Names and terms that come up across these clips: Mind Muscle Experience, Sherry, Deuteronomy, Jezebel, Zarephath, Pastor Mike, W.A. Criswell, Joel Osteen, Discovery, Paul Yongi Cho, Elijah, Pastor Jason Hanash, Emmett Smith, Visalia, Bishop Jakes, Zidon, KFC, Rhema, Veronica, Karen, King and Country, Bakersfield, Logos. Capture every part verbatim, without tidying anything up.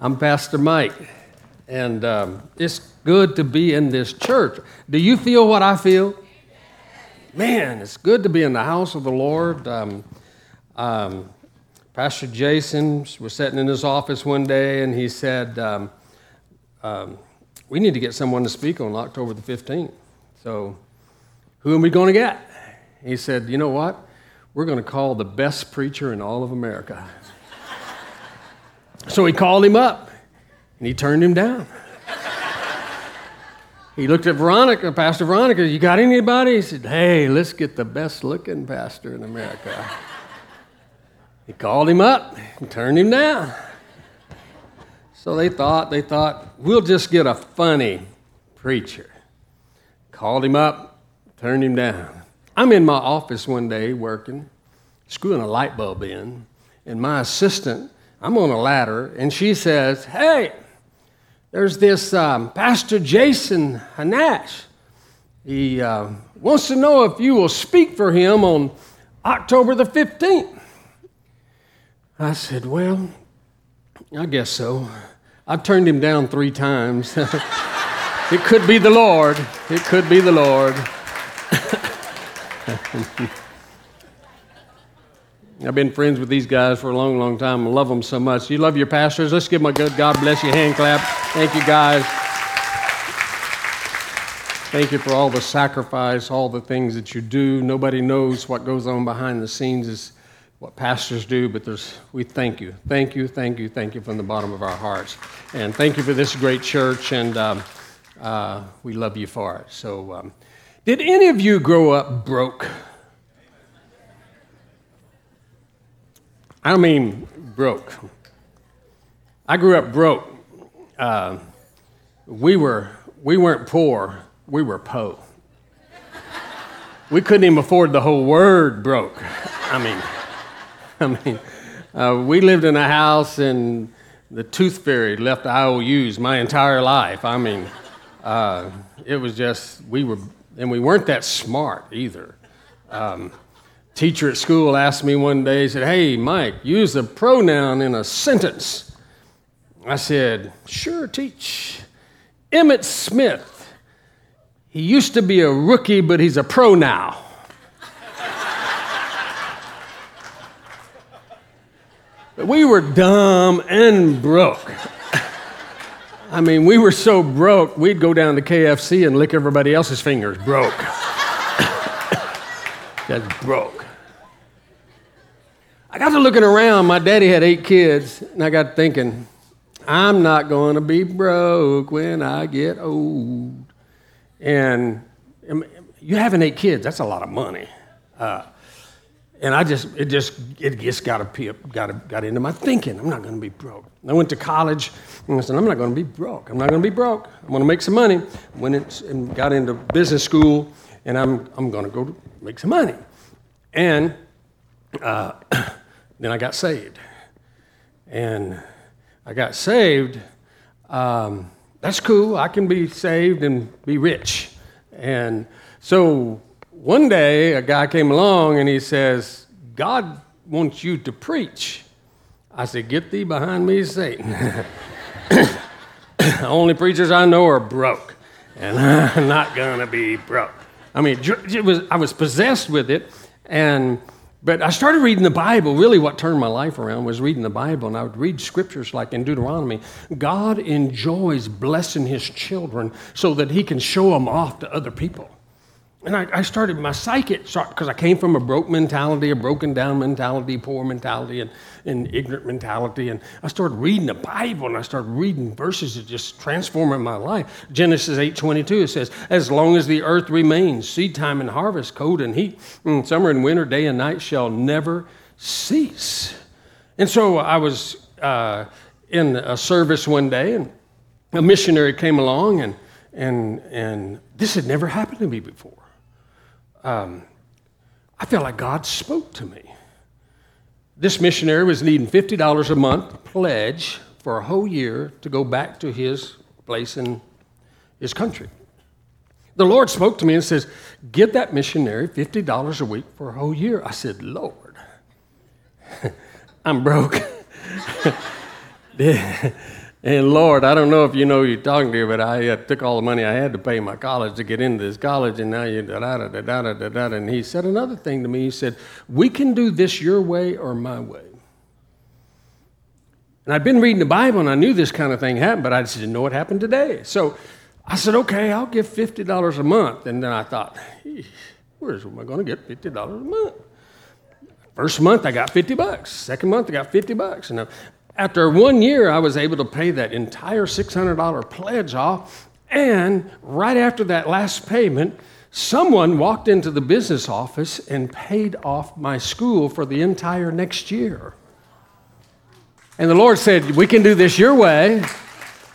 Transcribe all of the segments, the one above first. I'm Pastor Mike, and um, it's good to be in this church. Do you feel what I feel? Man, it's good to be in the house of the Lord. Um, um, Pastor Jason was sitting in his office one day, and he said, um, um, we need to get someone to speak on October the fifteenth. So who are we going to get? He said, you know what? We're going to call the best preacher in all of America. So he called him up, and he turned him down. He looked at Veronica, Pastor Veronica, you got anybody? He said, hey, let's get the best-looking pastor in America. He called him up and turned him down. So they thought, they thought, we'll just get a funny preacher. Called him up, turned him down. I'm in my office one day working, screwing a light bulb in, and my assistant, I'm on a ladder, and she says, hey, there's this um, Pastor Jason Hanash. He uh, wants to know if you will speak for him on October the fifteenth. I said, well, I guess so. I've turned him down three times. It could be the Lord. It could be the Lord. I've been friends with these guys for a long, long time. I love them so much. You love your pastors? Let's give them a good God bless you hand clap. Thank you, guys. Thank you for all the sacrifice, all the things that you do. Nobody knows what goes on behind the scenes is what pastors do, but there's we thank you. Thank you, thank you, thank you from the bottom of our hearts. And thank you for this great church, and um, uh, we love you for it. So um, did any of you grow up broke? I mean, broke. I grew up broke. Uh, we were, we weren't poor. We were po. We couldn't even afford the whole word broke. I mean, I mean, uh, we lived in a house, and the tooth fairy left the I O U's my entire life. I mean, uh, it was just we were, and we weren't that smart either. Um, Teacher at school asked me one day, he said, hey, Mike, use a pronoun in a sentence. I said, sure, teach. Emmett Smith, he used to be a rookie, but he's a pro now. But we were dumb and broke. I mean, we were so broke, we'd go down to K F C and lick everybody else's fingers. Broke. That's broke. I got to looking around. My daddy had eight kids, and I got thinking, I'm not going to be broke when I get old. And you having eight kids, that's a lot of money. Uh, and I just, it just, it just got to, got got into my thinking. I'm not going to be broke. And I went to college, and I said, I'm not going to be broke. I'm not going to be broke. I'm going to make some money. Went in, and got into business school, and I'm, I'm going to go make some money. And uh, then I got saved, and I got saved. Um, that's cool. I can be saved and be rich. And so one day a guy came along and he says, God wants you to preach. I said, get thee behind me, Satan. The only preachers I know are broke, and I'm not going to be broke. I mean, it was, I was possessed with it, and But I started reading the Bible. Really what turned my life around was reading the Bible, and I would read scriptures like in Deuteronomy. God enjoys blessing his children so that he can show them off to other people. And I, I started, my psychic, because I came from a broke mentality, a broken down mentality, poor mentality, and, and ignorant mentality. And I started reading the Bible, and I started reading verses that just transformed my life. Genesis eight twenty-two, it says, as long as the earth remains, seed time and harvest, cold and heat, and summer and winter, day and night shall never cease. And so I was uh, in a service one day, and a missionary came along, and and and this had never happened to me before. Um, I felt like God spoke to me. This missionary was needing fifty dollars a month pledge for a whole year to go back to his place in his country. The Lord spoke to me and says, give that missionary fifty dollars a week for a whole year. I said, Lord, I'm broke. And Lord, I don't know if you know who you're talking to, but I uh, took all the money I had to pay my college to get into this college, and now you da da da da da da da. And he said another thing to me. He said, "We can do this your way or my way." And I'd been reading the Bible, and I knew this kind of thing happened, but I just didn't know it happened today. So I said, "Okay, I'll give fifty dollars a month." And then I thought, "Where is am I going to get fifty dollars a month?" First month I got fifty bucks. Second month I got fifty bucks, and I, after one year, I was able to pay that entire six hundred dollars pledge off, and right after that last payment, someone walked into the business office and paid off my school for the entire next year. And the Lord said, "We can do this your way,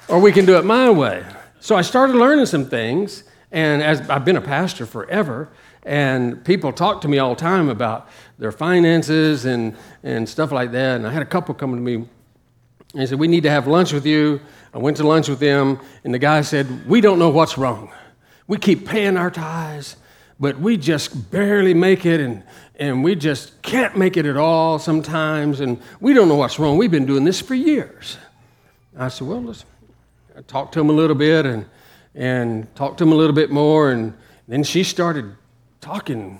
or we can do it my way." So I started learning some things, and as I've been a pastor forever, and people talk to me all the time about their finances and, and stuff like that. And I had a couple come to me, and they said, "We need to have lunch with you." I went to lunch with them, and the guy said, "We don't know what's wrong. We keep paying our tithes, but we just barely make it, and, and we just can't make it at all sometimes, and we don't know what's wrong. We've been doing this for years." I said, "Well, listen." I talked to him a little bit and, and talked to him a little bit more, and then she started talking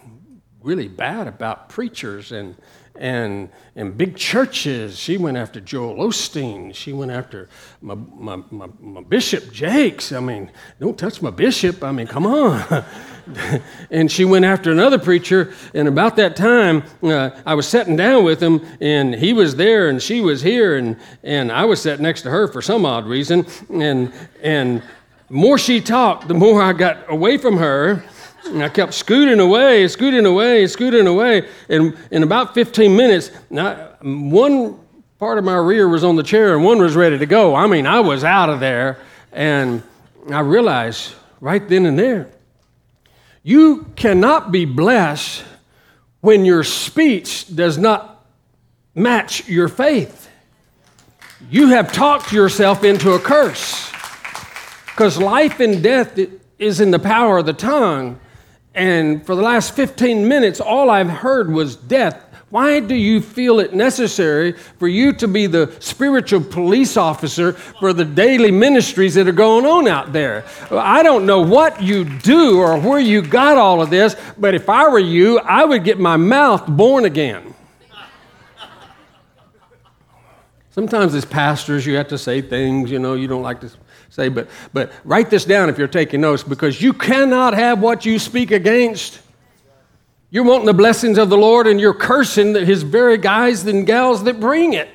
really bad about preachers and and and big churches. She went after Joel Osteen. She went after my my my, my Bishop Jakes. I mean, don't touch my bishop. I mean, come on. And she went after another preacher. And about that time, uh, I was sitting down with him, and he was there, and she was here, and and I was sitting next to her for some odd reason. And and the more she talked, the more I got away from her. And I kept scooting away, scooting away, scooting away. And in about fifteen minutes, I, one part of my rear was on the chair and one was ready to go. I mean, I was out of there. And I realized right then and there, you cannot be blessed when your speech does not match your faith. You have talked yourself into a curse, because life and death is in the power of the tongue. And for the last fifteen minutes, all I've heard was death. Why do you feel it necessary for you to be the spiritual police officer for the daily ministries that are going on out there? I don't know what you do or where you got all of this, but if I were you, I would get my mouth born again. Sometimes as pastors, you have to say things, you know, you don't like to say, but but write this down if you're taking notes, because you cannot have what you speak against. You're wanting the blessings of the Lord, and you're cursing his very guys and gals that bring it.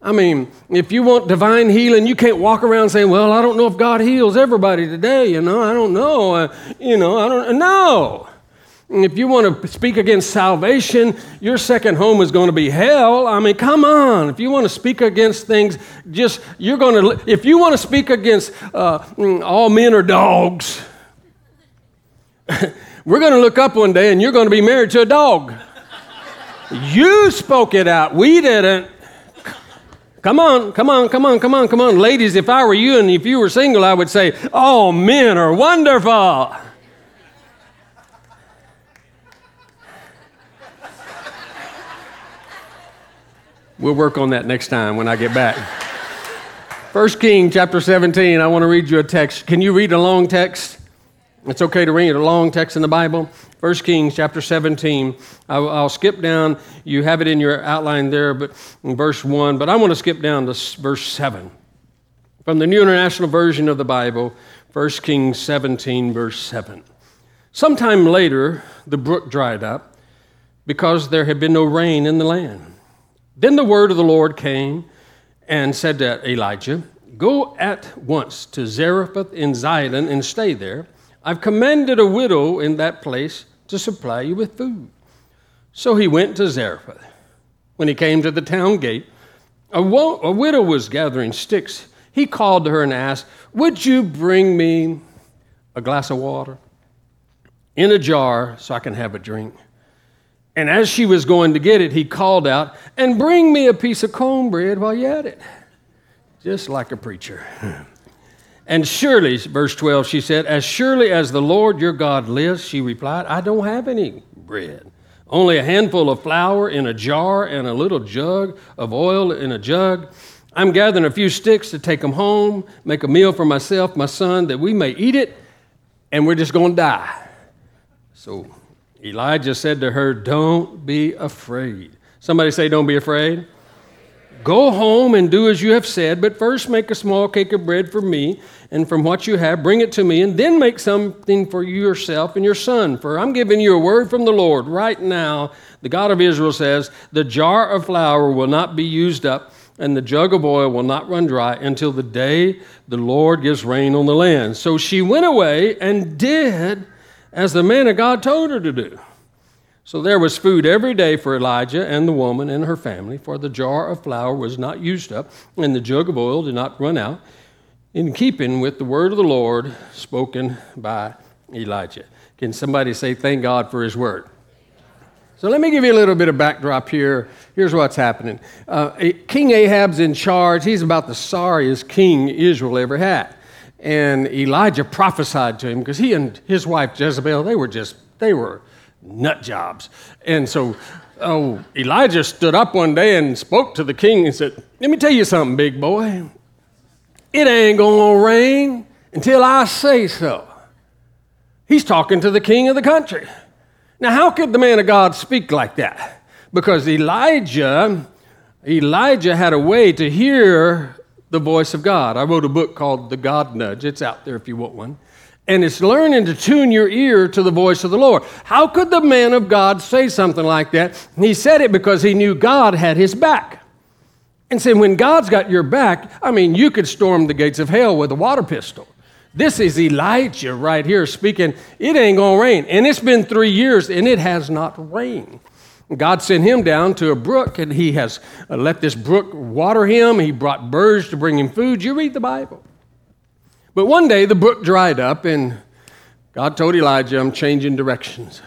I mean, if you want divine healing, you can't walk around saying, "Well, I don't know if God heals everybody today, you know, I don't know, uh, you know, I don't know." If you want to speak against salvation, your second home is going to be hell. I mean, come on. If you want to speak against things, just, you're going to, if you want to speak against uh, all men are dogs, we're going to look up one day and you're going to be married to a dog. You spoke it out. We didn't. Come on, come on, come on, come on, come on. Ladies, if I were you and if you were single, I would say, "All men are wonderful." We'll work on that next time when I get back. First Kings chapter seventeen, I want to read you a text. Can you read a long text? It's okay to read a long text in the Bible. First Kings chapter seventeen. I'll, I'll skip down. You have it in your outline there, but in verse one. But I want to skip down to verse seven. From the New International Version of the Bible, First Kings seventeen, verse seven. Sometime later, the brook dried up because there had been no rain in the land. Then the word of the Lord came and said to Elijah, "Go at once to Zarephath in Zidon and stay there. I've commanded a widow in that place to supply you with food." So he went to Zarephath. When he came to the town gate, a, wo- a widow was gathering sticks. He called to her and asked, "Would you bring me a glass of water in a jar so I can have a drink?" And as she was going to get it, he called out, "And bring me a piece of cornbread while you're at it." Just like a preacher. And surely, verse twelve, she said, "As surely as the Lord your God lives," she replied, "I don't have any bread, only a handful of flour in a jar and a little jug of oil in a jug." I'm gathering a few sticks to take them home, make a meal for myself, my son, that we may eat it, and we're just going to die. So Elijah said to her, don't be afraid. Somebody say, don't be afraid. Go home and do as you have said, but first make a small cake of bread for me, and from what you have, bring it to me, and then make something for yourself and your son. For I'm giving you a word from the Lord right now. The God of Israel says, the jar of flour will not be used up, and the jug of oil will not run dry until the day the Lord gives rain on the land. So she went away and did as the man of God told her to do. So there was food every day for Elijah and the woman and her family, for the jar of flour was not used up, and the jug of oil did not run out, in keeping with the word of the Lord spoken by Elijah. Can somebody say, thank God for his word? So let me give you a little bit of backdrop here. Here's what's happening. Uh, King Ahab's in charge. He's about the sorriest king Israel ever had. And Elijah prophesied to him because he and his wife Jezebel, they were just, they were nut jobs. And so oh, Elijah stood up one day and spoke to the king and said, let me tell you something, big boy. It ain't going to rain until I say so. He's talking to the king of the country. Now, how could the man of God speak like that? Because Elijah, Elijah had a way to hear the voice of God. I wrote a book called The God Nudge. It's out there if you want one. And it's learning to tune your ear to the voice of the Lord. How could the man of God say something like that? He said it because he knew God had his back. And see, when God's got your back, I mean, you could storm the gates of hell with a water pistol. This is Elijah right here speaking, it ain't going to rain. And it's been three years, and it has not rained. God sent him down to a brook, and he has let this brook water him. He brought birds to bring him food. You read the Bible. But one day, the brook dried up, and God told Elijah, I'm changing directions.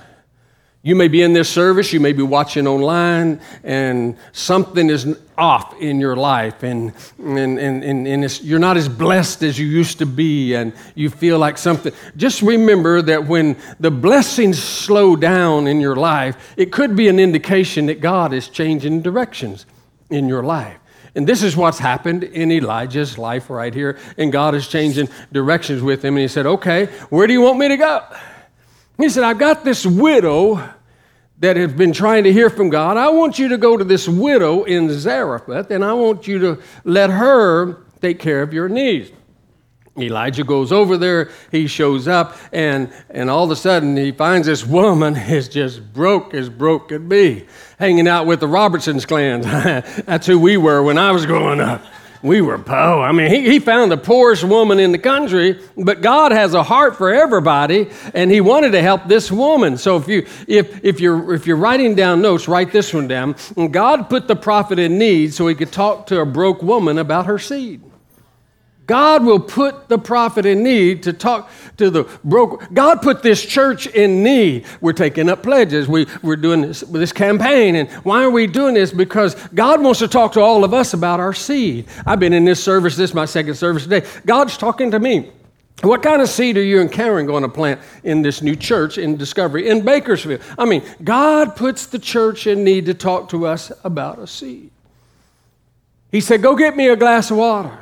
You may be in this service, you may be watching online, and something is off in your life, and and and, and, and it's, you're not as blessed as you used to be, and you feel like something. Just remember that when the blessings slow down in your life, it could be an indication that God is changing directions in your life. And this is what's happened in Elijah's life right here, and God is changing directions with him. And he said, okay, where do you want me to go? He said, I've got this widow that has been trying to hear from God. I want you to go to this widow in Zarephath, and I want you to let her take care of your needs. Elijah goes over there. He shows up, and, and all of a sudden, he finds this woman is just broke as broke could be, hanging out with the Robertson's clan. That's who we were when I was growing up. We were poor. I mean, he, he found the poorest woman in the country, but God has a heart for everybody, and he wanted to help this woman. So if, you, if, if, you're, if you're writing down notes, write this one down. And God put the prophet in need so he could talk to a broke woman about her seed. God will put the prophet in need to talk to the broke. God put this church in need. We're taking up pledges. We, we're doing this, this campaign. And why are we doing this? Because God wants to talk to all of us about our seed. I've been in this service. This is my second service today. God's talking to me. What kind of seed are you and Karen going to plant in this new church in Discovery in Bakersfield? I mean, God puts the church in need to talk to us about a seed. He said, go get me a glass of water.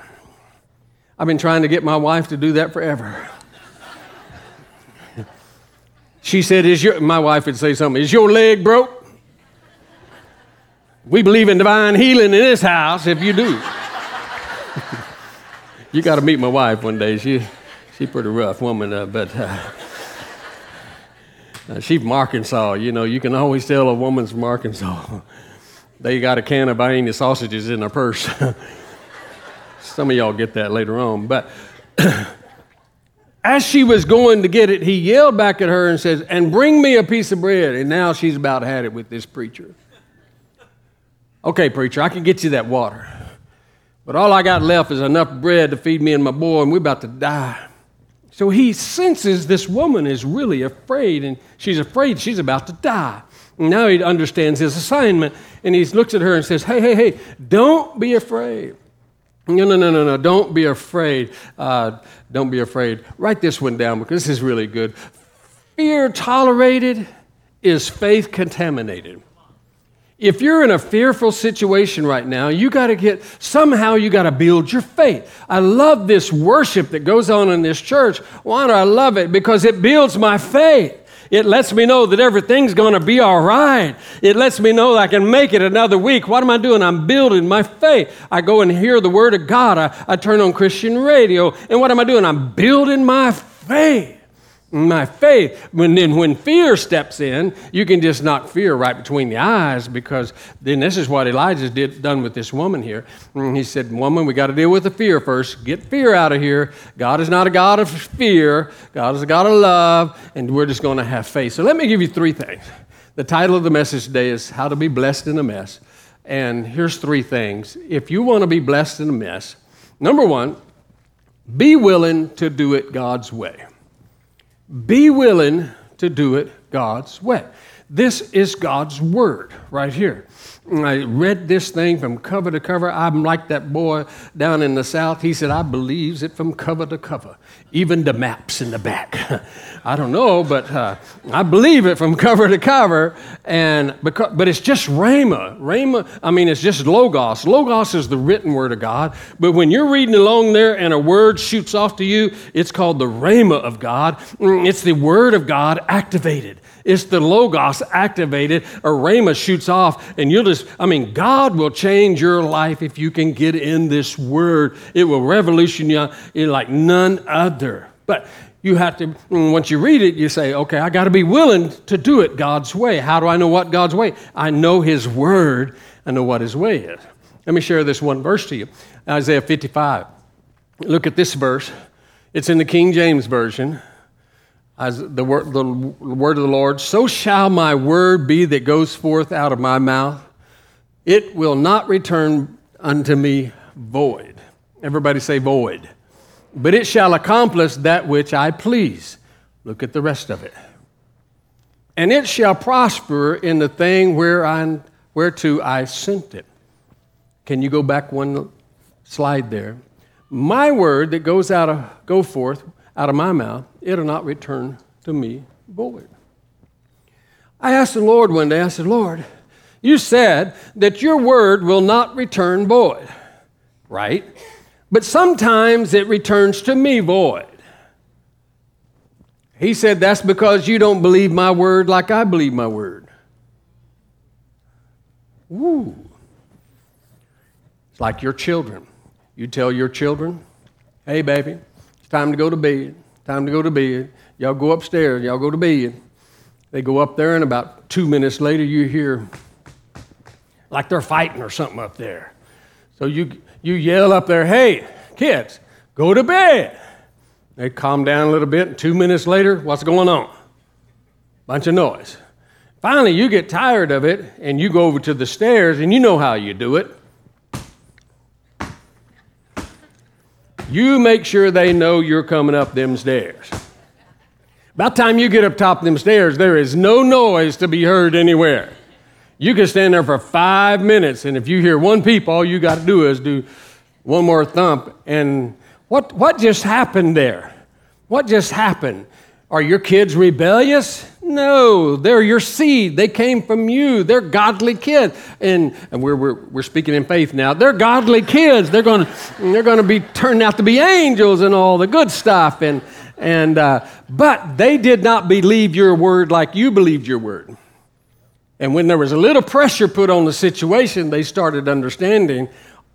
I've been trying to get my wife to do that forever. She said, "Is your?" My wife would say something, is your leg broke? We believe in divine healing in this house if you do. You got to meet my wife one day. She, she's a pretty rough woman, uh, but uh, uh, she's from Arkansas. You know, you can always tell a woman's from Arkansas. They got a can of Vienna sausages in their purse. Some of y'all get that later on. But as she was going to get it, he yelled back at her and says, and bring me a piece of bread. And now she's about had it with this preacher. Okay, preacher, I can get you that water. But all I got left is enough bread to feed me and my boy, and we're about to die. So he senses this woman is really afraid, and she's afraid she's about to die. And now he understands his assignment, and he looks at her and says, hey, hey, hey, don't be afraid. No, no, no, no, no. Don't be afraid. Uh, don't be afraid. Write this one down because this is really good. Fear tolerated is faith contaminated. If you're in a fearful situation right now, you got to get, somehow you got to build your faith. I love this worship that goes on in this church. Why do I love it? Because it builds my faith. It lets me know that everything's going to be all right. It lets me know that I can make it another week. What am I doing? I'm building my faith. I go and hear the Word of God. I, I turn on Christian radio. And what am I doing? I'm building my faith. My faith. And then when fear steps in, you can just knock fear right between the eyes, because then this is what Elijah's did, done with this woman here. And he said, woman, we got to deal with the fear first. Get fear out of here. God is not a God of fear. God is a God of love, and we're just going to have faith. So let me give you three things. The title of the message today is How to Be Blessed in a Mess. And here's three things. If you want to be blessed in a mess, number one, be willing to do it God's way. Be willing to do it God's way. This is God's word right here. I read this thing from cover to cover. I'm like that boy down in the South. He said, I believes it from cover to cover, even the maps in the back. I don't know, but uh, I believe it from cover to cover. And because, but it's just Rhema. Rhema, I mean, it's just Logos. Logos is the written word of God. But when you're reading along there and a word shoots off to you, it's called the Rhema of God. It's the word of God activated. It's the Logos activated. A Rhema shoots off, and you'll just, I mean, God will change your life if you can get in this word. It will revolutionize you like none other. But you have to, once you read it, you say, okay, I got to be willing to do it God's way. How do I know what God's way? I know his word. I know what his way is. Let me share this one verse to you. Isaiah fifty-five. Look at this verse. It's in the King James Version. As the word, the word of the Lord, so shall my word be that goes forth out of my mouth. It will not return unto me void. Everybody say void. But it shall accomplish that which I please. Look at the rest of it. And it shall prosper in the thing where I, whereto I sent it. Can you go back one slide there? My word that goes out of, go forth, out of my mouth, it'll not return to me void. I asked the Lord one day, I said, Lord, you said that your word will not return void, right? But sometimes it returns to me void. He said, that's because you don't believe my word like I believe my word. Woo. It's like your children. You tell your children, hey, baby, time to go to bed, time to go to bed. Y'all go upstairs, y'all go to bed. They go up there, and about two minutes later, you hear like they're fighting or something up there. So you you yell up there, hey, kids, go to bed. They calm down a little bit, and two minutes later, what's going on? Bunch of noise. Finally, you get tired of it, and you go over to the stairs, and you know how you do it. You make sure they know you're coming up them stairs. By the time you get up top of them stairs, there is no noise to be heard anywhere. You can stand there for five minutes, and if you hear one peep, all you got to do is do one more thump. And what, what just happened there? What just happened? Are your kids rebellious? No, they're your seed. They came from you. They're godly kids. And, and we're, we're, we're speaking in faith now. They're godly kids. They're going they're gonna be turned out to be angels and all the good stuff. And, and uh, but they did not believe your word like you believed your word. And when there was a little pressure put on the situation, they started understanding,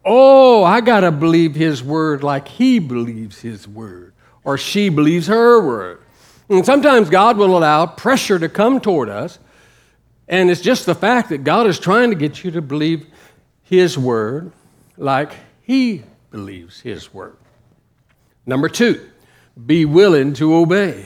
oh, I got to believe his word like he believes his word, or she believes her word. And sometimes God will allow pressure to come toward us, and it's just the fact that God is trying to get you to believe his word like he believes his word. Number two, be willing to obey.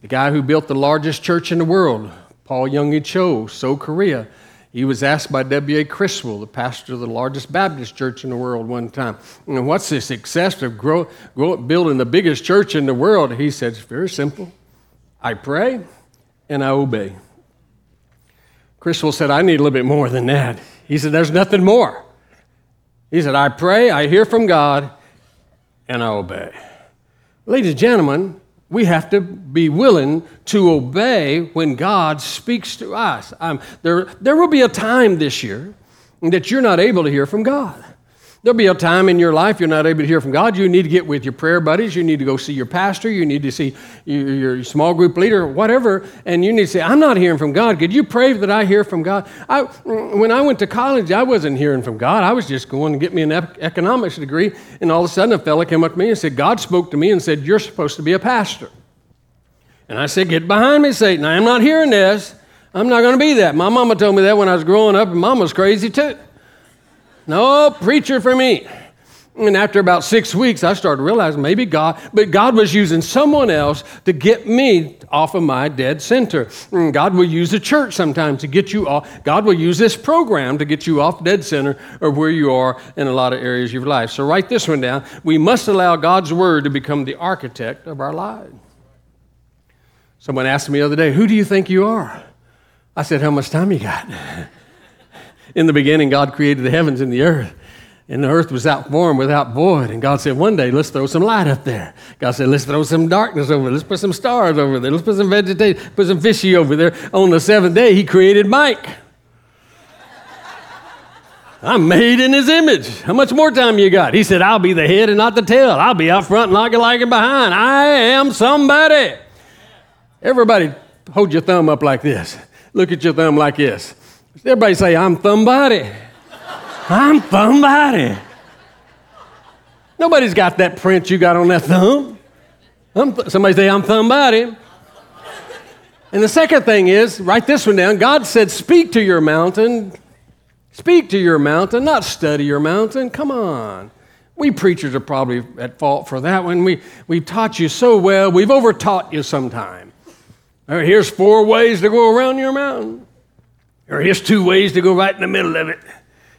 The guy who built the largest church in the world, Paul Yongi Cho, Seoul, Korea, he was asked by W A Criswell, the pastor of the largest Baptist church in the world, one time, and what's the success of grow, grow, building the biggest church in the world? He said, it's very simple. I pray and I obey. Criswell said, I need a little bit more than that. He said, there's nothing more. He said, I pray, I hear from God, and I obey. Ladies and gentlemen, We have to be willing to obey when God speaks to us. Um, there, there will be a time this year that you're not able to hear from God. There'll be a time in your life you're not able to hear from God. You need to get with your prayer buddies. You need to go see your pastor. You need to see your, your small group leader, whatever. And you need to say, I'm not hearing from God. Could you pray that I hear from God? I, when I went to college, I wasn't hearing from God. I was just going to get me an economics degree. And all of a sudden, a fellow came up to me and said, God spoke to me and said, you're supposed to be a pastor. And I said, get behind me, Satan. I am not hearing this. I'm not going to be that. My mama told me that when I was growing up, and mama's crazy too. No preacher for me. And after about six weeks, I started realizing maybe God, but God was using someone else to get me off of my dead center. And God will use the church sometimes to get you off. God will use this program to get you off dead center or where you are in a lot of areas of your life. So write this one down. We must allow God's word to become the architect of our lives. Someone asked me the other day, who do you think you are? I said, how much time you got? In the beginning, God created the heavens and the earth, and the earth was without form, without void. And God said, one day, let's throw some light up there. God said, let's throw some darkness over there. Let's put some stars over there. Let's put some vegetation, put some fishy over there. On the seventh day, he created Mike. I'm made in his image. How much more time you got? He said, I'll be the head and not the tail. I'll be out front and not like it behind. I am somebody. Everybody hold your thumb up like this. Look at your thumb like this. Everybody say, I'm thumbody. I'm thumbody. Nobody's got that print you got on that thumb. I'm th- somebody say, I'm thumbody. And the second thing is, write this one down. God said, speak to your mountain. Speak to your mountain, not study your mountain. Come on. We preachers are probably at fault for that one. We, we taught you so well. We've overtaught you sometime. All right, here's four ways to go around your mountain. Or here's two ways to go right in the middle of it.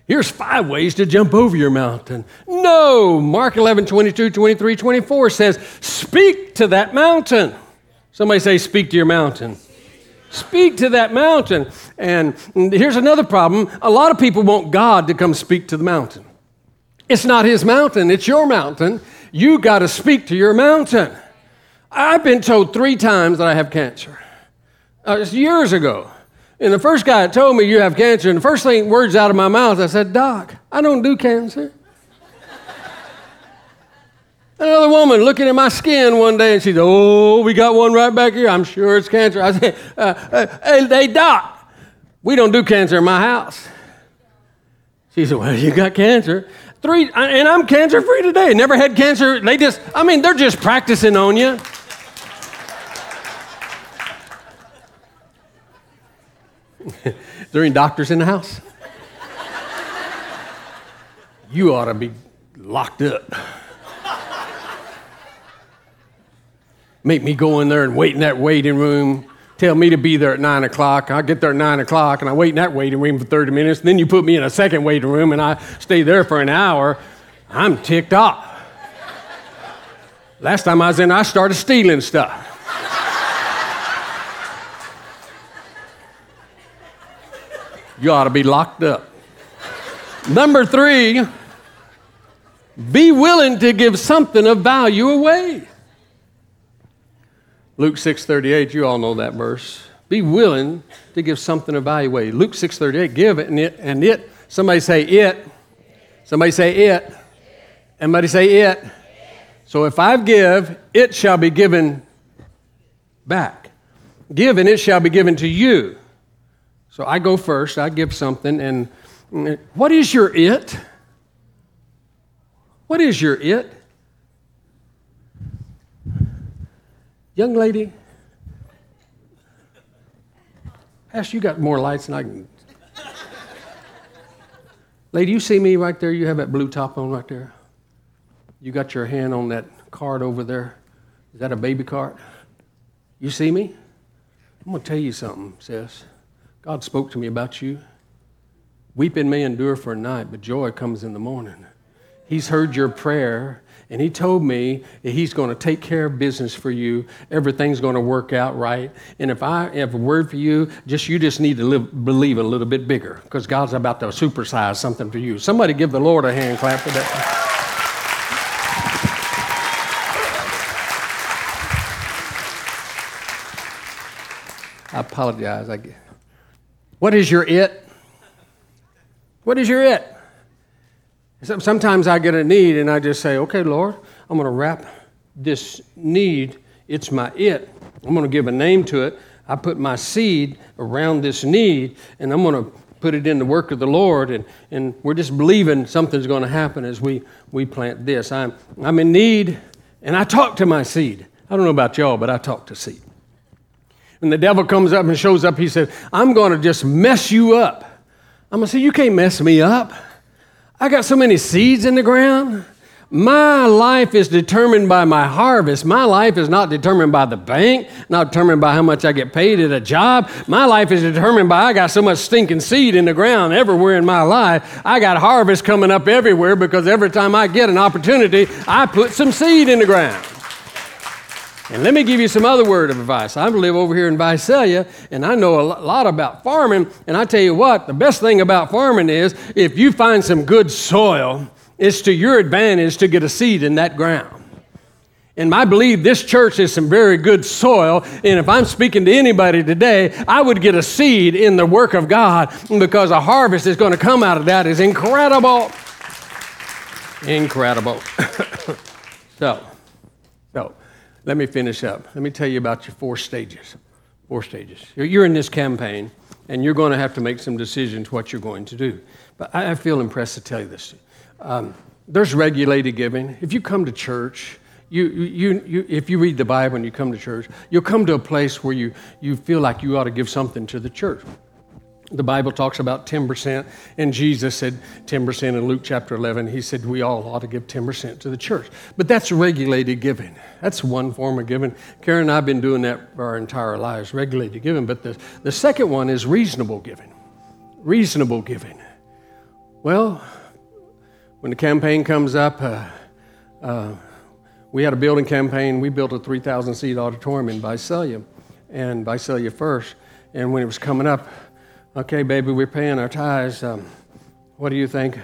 Here's five ways to jump over your mountain. No, Mark eleven, twenty-two, twenty-three, twenty-four says, speak to that mountain. Somebody say, speak to your mountain. Speak to that mountain. And here's another problem. A lot of people want God to come speak to the mountain. It's not his mountain, it's your mountain. You got to speak to your mountain. I've been told three times that I have cancer. Uh, it's years ago. And the first guy told me you have cancer, and the first thing words out of my mouth, I said, Doc, I don't do cancer. Another woman looking at my skin one day, and she said, oh, we got one right back here. I'm sure it's cancer. I said, uh, uh, hey, hey, Doc, we don't do cancer in my house. She said, well, you got cancer. Three, and I'm cancer-free today. Never had cancer. They just, I mean, they're just practicing on you. Is there any doctors in the house? You ought to be locked up. Make me go in there and wait in that waiting room. Tell me to be there at nine o'clock. I get there at nine o'clock, and I wait in that waiting room for thirty minutes. And then you put me in a second waiting room, and I stay there for an hour. I'm ticked off. Last time I was in, I started stealing stuff. You ought to be locked up. Number three, be willing to give something of value away. Luke six thirty-eight, you all know that verse. Be willing to give something of value away. Luke six thirty-eight, give it and it, and it. Somebody say it. Somebody say it. Somebody say it. So if I give, it shall be given back. Give and it shall be given to you. So I go first, I give something, and what is your it? What is your it? Young lady, Ash, you got more lights than I can. Lady, you see me right there? You have that blue top on right there? You got your hand on that card over there? Is that a baby card? You see me? I'm going to tell you something, sis. God spoke to me about you. Weeping may endure for a night, but joy comes in the morning. He's heard your prayer, and he told me that he's going to take care of business for you. Everything's going to work out right. And if I have a word for you, just you just need to live, believe a little bit bigger, because God's about to supersize something for you. Somebody give the Lord a hand clap for that. I apologize. I what is your it? What is your it? Sometimes I get a need and I just say, okay, Lord, I'm going to wrap this need. It's my it. I'm going to give a name to it. I put my seed around this need, and I'm going to put it in the work of the Lord, and, and we're just believing something's going to happen as we, we plant this. I'm, I'm in need, and I talk to my seed. I don't know about y'all, but I talk to seed. When the devil comes up and shows up, he says, I'm going to just mess you up. I'm going to say, you can't mess me up. I got so many seeds in the ground. My life is determined by my harvest. My life is not determined by the bank, not determined by how much I get paid at a job. My life is determined by I got so much stinking seed in the ground everywhere in my life. I got harvest coming up everywhere because every time I get an opportunity, I put some seed in the ground. And let me give you some other word of advice. I live over here in Visalia, and I know a lot about farming, and I tell you what, the best thing about farming is if you find some good soil, it's to your advantage to get a seed in that ground. And I believe this church is some very good soil, and if I'm speaking to anybody today, I would get a seed in the work of God because a harvest is going to come out of that is incredible. Incredible. so, so, let me finish up. Let me tell you about your four stages. Four stages. You're in this campaign, and you're going to have to make some decisions what you're going to do. But I feel impressed to tell you this. Um, there's regulated giving. If you come to church, you, you, you, if you read the Bible and you come to church, you'll come to a place where you, you feel like you ought to give something to the church. The Bible talks about ten percent, and Jesus said ten percent in Luke chapter eleven. He said we all ought to give ten percent to the church. But that's regulated giving. That's one form of giving. Karen and I have been doing that for our entire lives, regulated giving. But the, the second one is reasonable giving. Reasonable giving. Well, when the campaign comes up, uh, uh, we had a building campaign. We built a three thousand seat auditorium in Visalia, and Visalia first. And when it was coming up, okay, baby, we're paying our tithes. Um, what do you think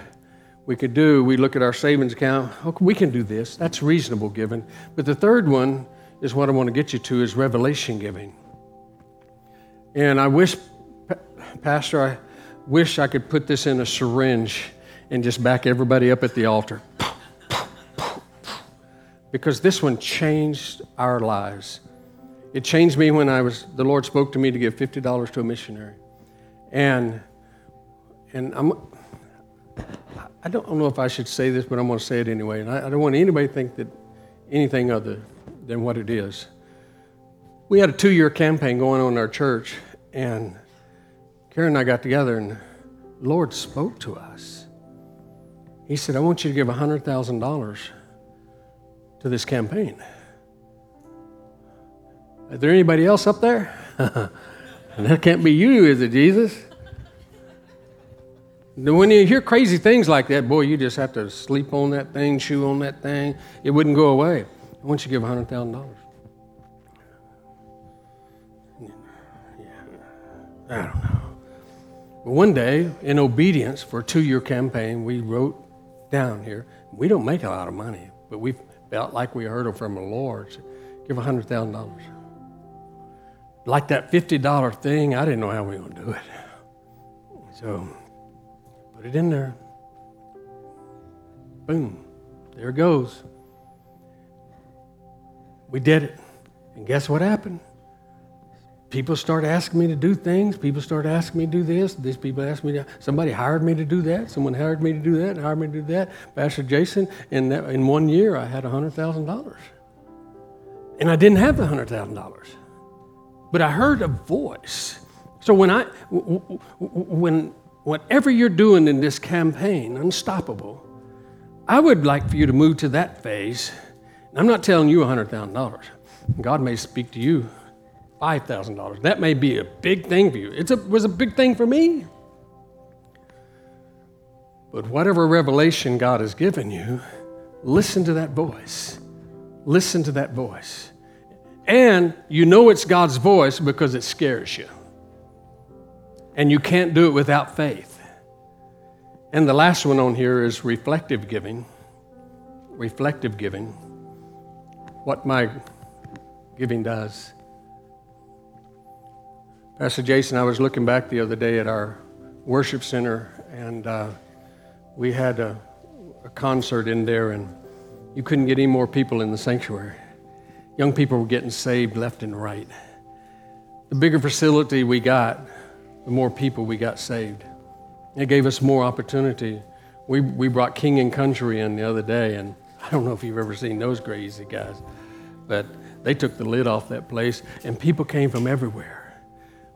we could do? We look at our savings account. Okay, we can do this. That's reasonable giving. But the third one is what I want to get you to is revelation giving. And I wish, Pastor, I wish I could put this in a syringe and just back everybody up at the altar. Because this one changed our lives. It changed me when I was, the Lord spoke to me to give fifty dollars to a missionary. And and I'm, I don't know if I should say this, but I'm going to say it anyway. And I, I don't want anybody to think that anything other than what it is. We had a two-year campaign going on in our church, and Karen and I got together, and the Lord spoke to us. He said, I want you to give one hundred thousand dollars to this campaign. Is there anybody else up there? And that can't be you, is it, Jesus? When you hear crazy things like that, boy, you just have to sleep on that thing, chew on that thing. It wouldn't go away. I want you to give one hundred thousand dollars. I don't know. But one day, in obedience for a two-year campaign, we wrote down here, we don't make a lot of money, but we felt like we heard it from the Lord. So give one hundred thousand dollars. Like that fifty dollars thing, I didn't know how we were going to do it. So put it in there. Boom. There it goes. We did it. And guess what happened? People start asking me to do things. People start asking me to do this. These people ask me to, somebody hired me to do that. Someone hired me to do that and hired me to do that. Pastor Jason, in, that, in one year, I had one hundred thousand dollars. And I didn't have the one hundred thousand dollars. But I heard a voice. So when I, when whatever you're doing in this campaign, unstoppable, I would like for you to move to that phase. And I'm not telling you one hundred thousand dollars. God may speak to you five thousand dollars. That may be a big thing for you. It was a big thing for me. But whatever revelation God has given you, listen to that voice. Listen to that voice. And you know it's God's voice because it scares you. And you can't do it without faith. And the last one on here is reflective giving. Reflective giving. What my giving does. Pastor Jason, I was looking back the other day at our worship center, and uh, we had a, a concert in there, and you couldn't get any more people in the sanctuary. Young people were getting saved left and right. The bigger facility we got, the more people we got saved. It gave us more opportunity. We we brought King and Country in the other day, and I don't know if you've ever seen those crazy guys, but they took the lid off that place, and people came from everywhere.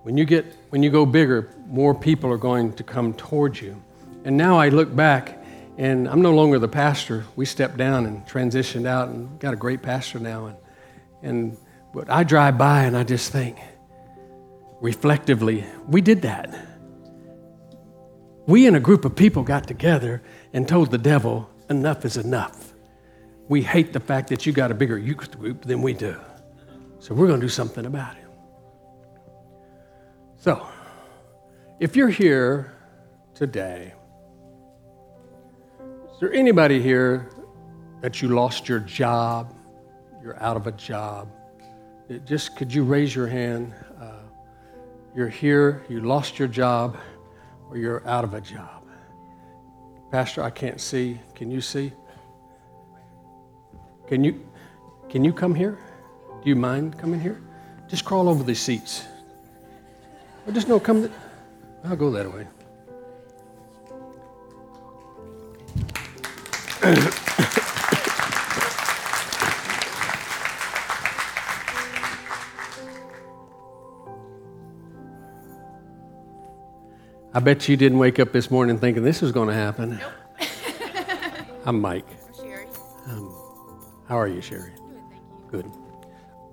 When you get when you go bigger, more people are going to come towards you. And now I look back, and I'm no longer the pastor. We stepped down and transitioned out, and got a great pastor now. And and but I drive by, and I just think, reflectively, we did that. We and a group of people got together and told the devil, enough is enough. We hate the fact that you got a bigger youth group than we do. So we're going to do something about it. So, if you're here today, is there anybody here that you lost your job, you're out of a job? It just could you raise your hand? Uh, you're here, you lost your job, or you're out of a job. Pastor, I can't see. Can you see? Can you can you come here? Do you mind coming here? Just crawl over these seats. Or just no, come. Th- I'll go that way. I bet you didn't wake up this morning thinking this was going to happen. Nope. I'm Mike. I'm Sherry. Um, how are you, Sherry? Good, thank you. Good.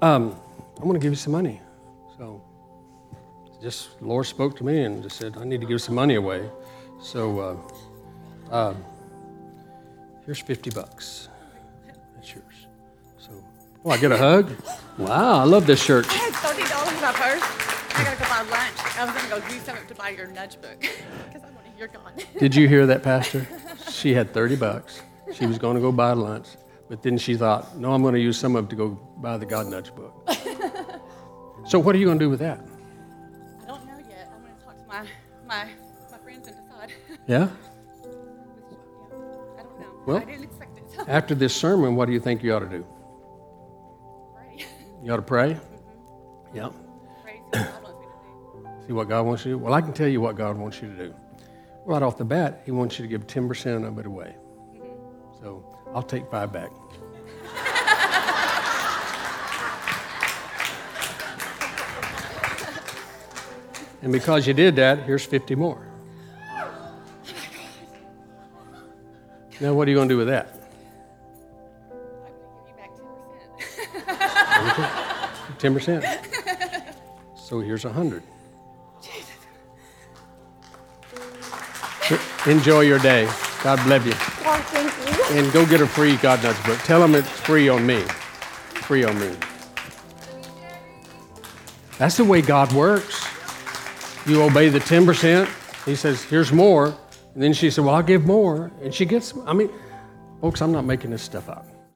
Um, I'm going to give you some money. So, just the Lord spoke to me and just said, I need to give some money away. So, uh, uh, here's fifty bucks. That's yours. So, oh, I get a hug? Wow, I love this shirt. I had thirty dollars in my purse. I got to go buy lunch. I was going to go do something to buy your nudge book because I wanted your gun. Did you hear that, Pastor? She had thirty bucks. She was going to go buy lunch, but then she thought, no, I'm going to use some of it to go buy the God nudge book. So what are you going to do with that? I don't know yet. I'm going to talk to my, my, my friends and decide. Yeah? I don't know. Well, I didn't expect it. After this sermon, what do you think you ought to do? Pray. You ought to pray? Mm-hmm. Yeah. Pray to God. See what God wants you to do? Well, I can tell you what God wants you to do. Right off the bat, he wants you to give ten percent of it away. Mm-hmm. So I'll take five back. And because you did that, here's fifty more. Now, what are you going to do with that? I'm going to give you back ten percent. ten percent. So here's one hundred. Enjoy your day. God bless you. Oh, thank you. And go get a free God Nuts book. Tell them it's free on me. Free on me. That's the way God works. You obey the ten percent. He says, here's more. And then she said, well, I'll give more. And she gets, I mean, folks, I'm not making this stuff up.